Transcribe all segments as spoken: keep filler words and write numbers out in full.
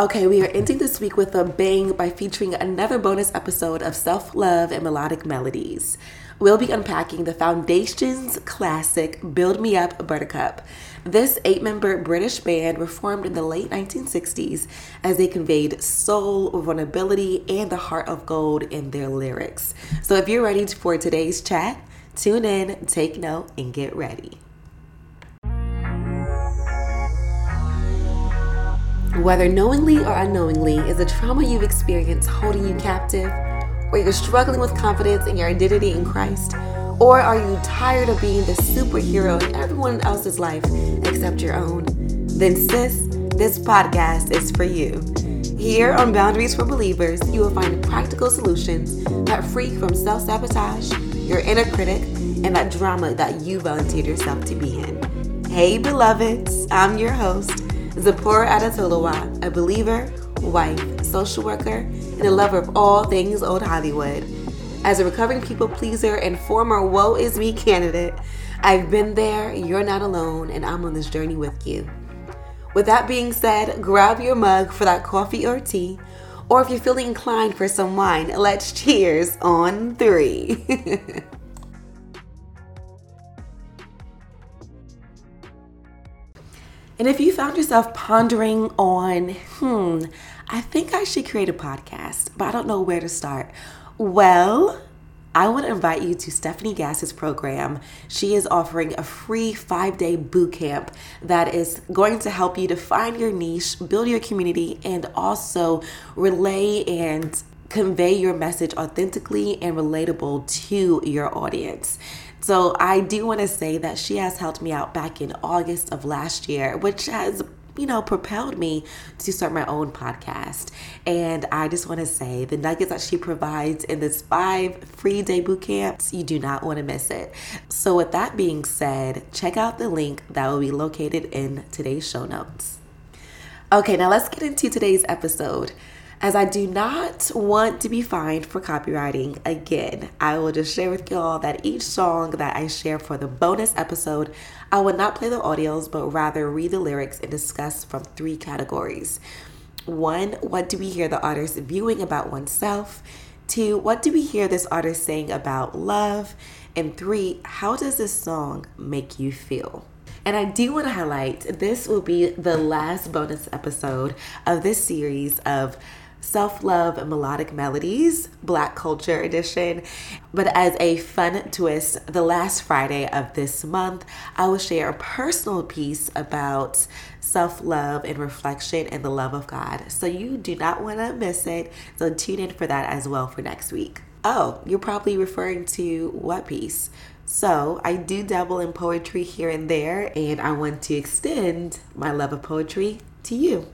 Okay, we are ending this week with a bang by featuring another bonus episode of Self-Love and Melodic Melodies. We'll be unpacking the Foundations classic, Build Me Up Buttercup. This eight-member British band were formed in the late nineteen sixties as they conveyed soul, vulnerability, and the heart of gold in their lyrics. So if you're ready for today's chat, tune in, take note, and get ready. Whether knowingly or unknowingly, is the trauma you've experienced holding you captive? Or you're struggling with confidence in your identity in Christ? Or are you tired of being the superhero in everyone else's life except your own? Then sis, this podcast is for you. Here on Boundaries for Believers, you will find practical solutions that free from self-sabotage, your inner critic, and that drama that you volunteered yourself to be in. Hey beloveds, I'm your host, Zipporah Atatoluwa, a believer, wife, social worker, and a lover of all things old Hollywood. As a recovering people pleaser and former woe is me candidate, I've been there, you're not alone, and I'm on this journey with you. With that being said, grab your mug for that coffee or tea, or if you're feeling inclined for some wine, let's cheers on three. And if you found yourself pondering on, hmm, I think I should create a podcast, but I don't know where to start. Well, I want to invite you to Stephanie Gass's program. She is offering a free five-day boot camp that is going to help you to find your niche, build your community, and also relay and convey your message authentically and relatable to your audience. So I do want to say that she has helped me out back in August of last year, which has, you know, propelled me to start my own podcast. And I just want to say the nuggets that she provides in this five free day boot camps, you do not want to miss it. So with that being said, check out the link that will be located in today's show notes. Okay, now let's get into today's episode. As I do not want to be fined for copywriting, again, I will just share with you all that each song that I share for the bonus episode, I will not play the audios, but rather read the lyrics and discuss from three categories. One, what do we hear the artist viewing about oneself? Two, what do we hear this artist saying about love? And three, how does this song make you feel? And I do want to highlight, this will be the last bonus episode of this series of Self-Love and Melodic Melodies, Black Culture Edition. But as a fun twist, the last Friday of this month, I will share a personal piece about self-love and reflection and the love of God. So you do not want to miss it. So tune in for that as well for next week. Oh, you're probably referring to what piece? So I do dabble in poetry here and there, and I want to extend my love of poetry to you.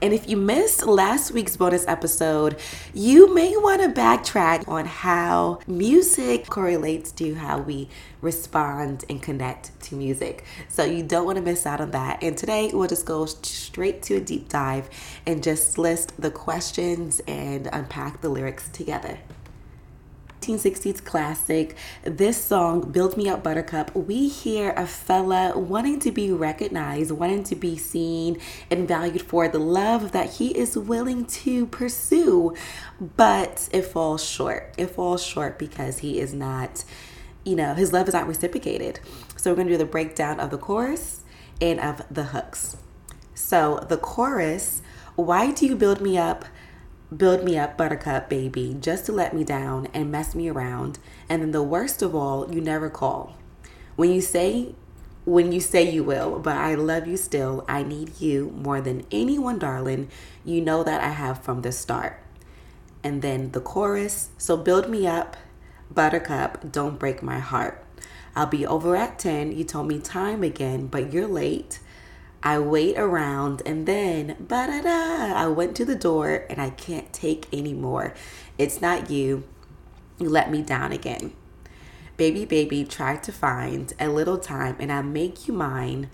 And if you missed last week's bonus episode, you may want to backtrack on how music correlates to how we respond and connect to music. So you don't want to miss out on that. And today we'll just go straight to a deep dive and just list the questions and unpack the lyrics together. nineteen sixties classic, this song, Build Me Up Buttercup, we hear a fella wanting to be recognized, wanting to be seen and valued for the love that he is willing to pursue, but it falls short. It falls short because he is not, you know, his love is not reciprocated. So we're going to do the breakdown of the chorus and of the hooks. So the chorus, why do you build me up? Build me up, buttercup, baby, just to let me down and mess me around. And then the worst of all, you never call. When you say, when you say you will, but I love you still. I need you more than anyone, darling. You know that I have from the start. And then the chorus. So build me up, buttercup, don't break my heart. I'll be over at ten. You told me time again, but you're late. I wait around and then, ba-da-da, I went to the door and I can't take any more. It's not you. You let me down again. Baby, baby, try to find a little time and I make you mine.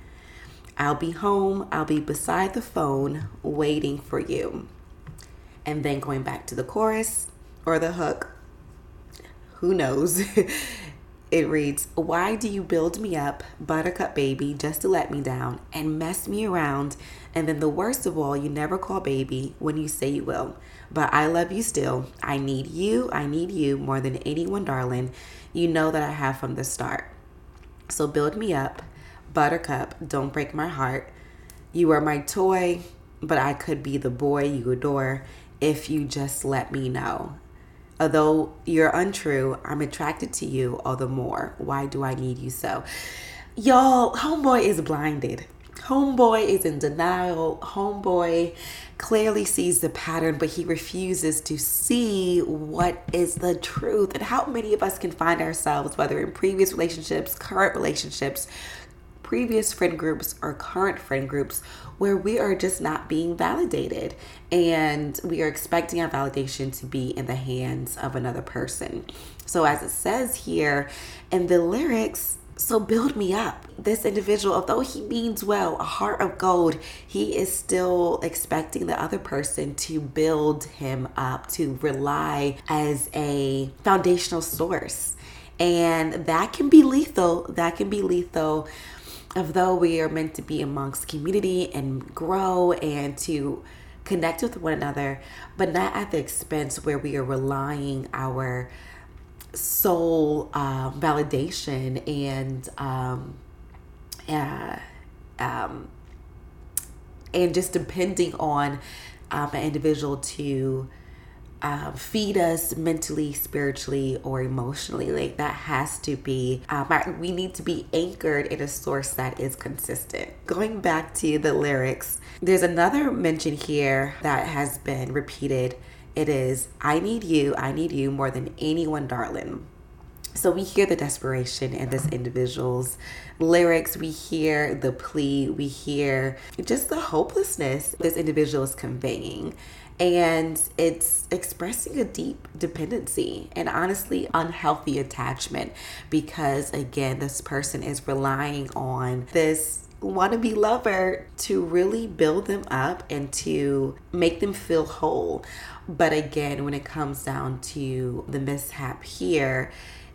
I'll be home. I'll be beside the phone waiting for you. And then going back to the chorus or the hook, who knows? It reads, "Why do you build me up, buttercup baby, just to let me down and mess me around? And then the worst of all, you never call baby when you say you will. But I love you still. I need you. I need you more than anyone, darling. You know that I have from the start. So build me up, buttercup. Don't break my heart. You are my toy, but I could be the boy you adore if you just let me know. Although you're untrue, I'm attracted to you all the more. Why do I need you so?" Y'all, homeboy is blinded. Homeboy is in denial. Homeboy clearly sees the pattern, but he refuses to see what is the truth. And how many of us can find ourselves, whether in previous relationships, current relationships, previous friend groups, or current friend groups, where we are just not being validated and we are expecting our validation to be in the hands of another person. So as it says here in the lyrics, so build me up. This individual, although he means well, a heart of gold, he is still expecting the other person to build him up, to rely as a foundational source. And that can be lethal. That can be lethal. Although we are meant to be amongst community and grow and to connect with one another, but not at the expense where we are relying our soul uh, validation and um, uh, um, and just depending on um, an individual to Uh, feed us mentally, spiritually, or emotionally. Like that has to be, um, I, we need to be anchored in a source that is consistent. Going back to the lyrics, there's another mention here that has been repeated. It is, I need you, I need you more than anyone, darling. So we hear the desperation in this individual's lyrics. We hear the plea. We hear just the hopelessness this individual is conveying. And it's expressing a deep dependency and honestly unhealthy attachment because, again, this person is relying on this wannabe lover to really build them up and to make them feel whole. But again, when it comes down to the mishap here,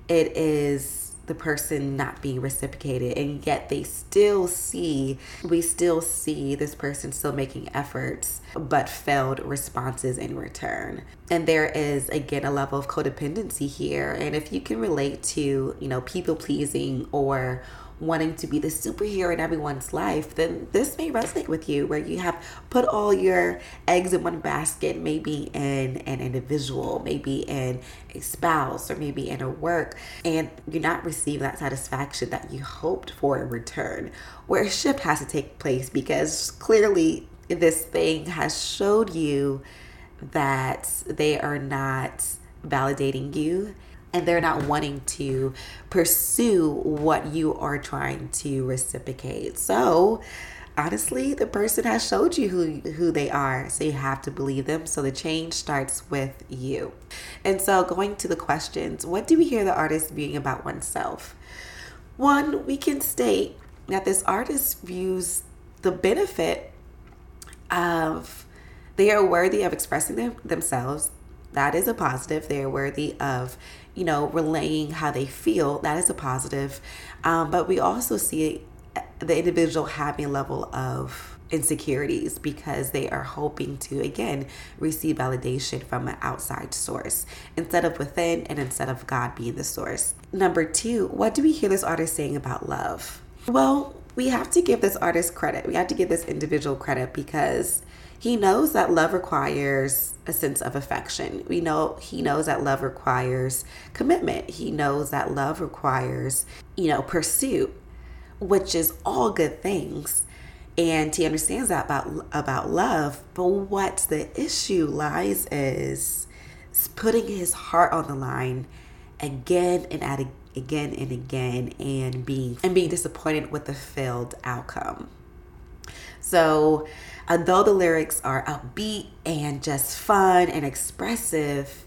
it is the person not being reciprocated, and yet they still see, we still see this person still making efforts, but failed responses in return. And there is, again, a level of codependency here. And if you can relate to, you know, people pleasing or wanting to be the superhero in everyone's life, then this may resonate with you, where you have put all your eggs in one basket, maybe in an individual, maybe in a spouse, or maybe in a work, and you're not receiving that satisfaction that you hoped for in return, where a shift has to take place because clearly this thing has showed you that they are not validating you. And they're not wanting to pursue what you are trying to reciprocate. So honestly, the person has showed you who, who they are. So you have to believe them. So the change starts with you. And so going to the questions, what do we hear the artist being about oneself? One, we can state that this artist views the benefit of they are worthy of expressing them, themselves. That is a positive. They are worthy of, you know, relaying how they feel. That is a positive. Um, but we also see the individual having a level of insecurities because they are hoping to, again, receive validation from an outside source instead of within and instead of God being the source. Number two, what do we hear this artist saying about love? Well, we have to give this artist credit. We have to give this individual credit because he knows that love requires a sense of affection. We know he knows that love requires commitment. He knows that love requires, you know, pursuit, which is all good things. And he understands that about, about love. But what the issue lies is, is putting his heart on the line again and at, again and again and being and being disappointed with the failed outcome. So although the lyrics are upbeat and just fun and expressive,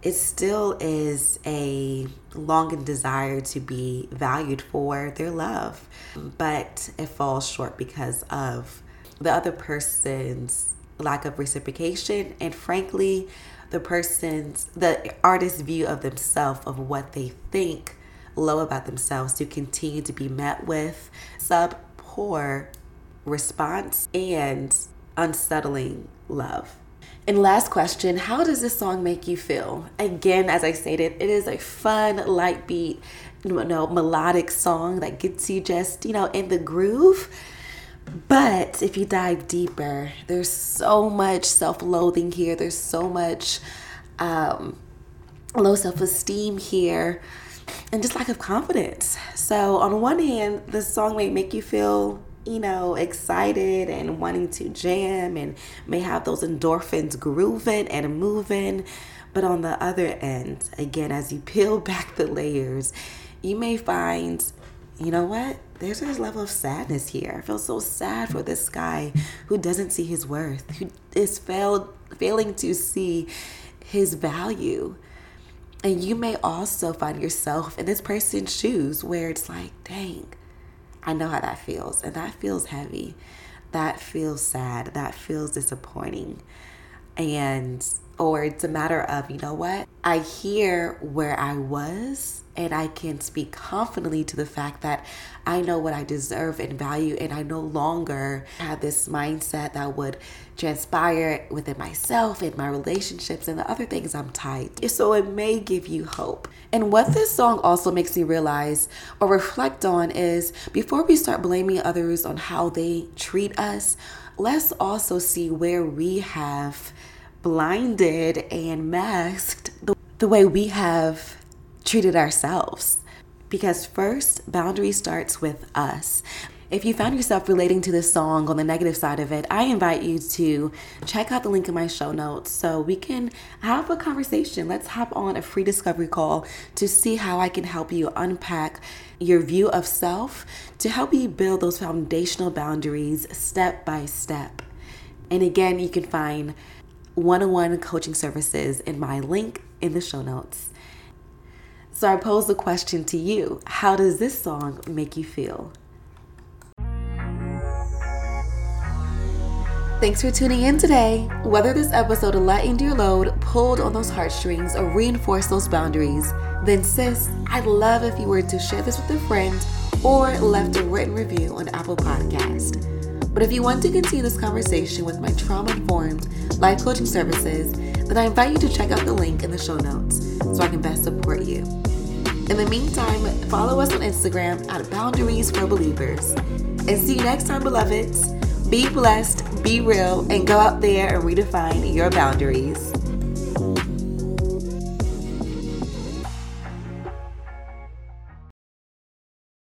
it still is a longing desire to be valued for their love. But it falls short because of the other person's lack of reciprocation and, frankly, the person's, the artist's view of themselves, of what they think low about themselves to continue to be met with sub-poor response and unsettling love. And last question, how does this song make you feel? Again, as I stated, it is a fun, light beat, you know, melodic song that gets you just, you know, in the groove. But if you dive deeper, there's so much self-loathing here. There's so much um, low self-esteem here and just lack of confidence. So on one hand, this song may make you feel, you know, excited and wanting to jam and may have those endorphins grooving and moving. But on the other end, again, as you peel back the layers, you may find, you know what? There's this level of sadness here. I feel so sad for this guy who doesn't see his worth, who is failed, failing to see his value. And you may also find yourself in this person's shoes where it's like, dang, I know how that feels, and that feels heavy. That feels sad. That feels disappointing. And, or it's a matter of, you know what? I hear where I was, and I can speak confidently to the fact that I know what I deserve and value, and I no longer have this mindset that would transpire within myself and my relationships and the other things I'm tied to. So it may give you hope. And what this song also makes me realize or reflect on is before we start blaming others on how they treat us, let's also see where we have blinded and masked the, the way we have treated ourselves. Because first, boundary starts with us. If you found yourself relating to this song on the negative side of it, I invite you to check out the link in my show notes so we can have a conversation. Let's hop on a free discovery call to see how I can help you unpack your view of self to help you build those foundational boundaries step by step. And again, you can find one-on-one coaching services in my link in the show notes. So I pose the question to you, how does this song make you feel? Thanks for tuning in today. Whether this episode lightened your load, pulled on those heartstrings, or reinforced those boundaries, then sis, I'd love if you were to share this with a friend or left a written review on Apple Podcast. But if you want to continue this conversation with my trauma-informed life coaching services, then I invite you to check out the link in the show notes so I can best support you. In the meantime, follow us on Instagram at Boundaries for Believers. And see you next time, beloveds. Be blessed, be real, and go out there and redefine your boundaries.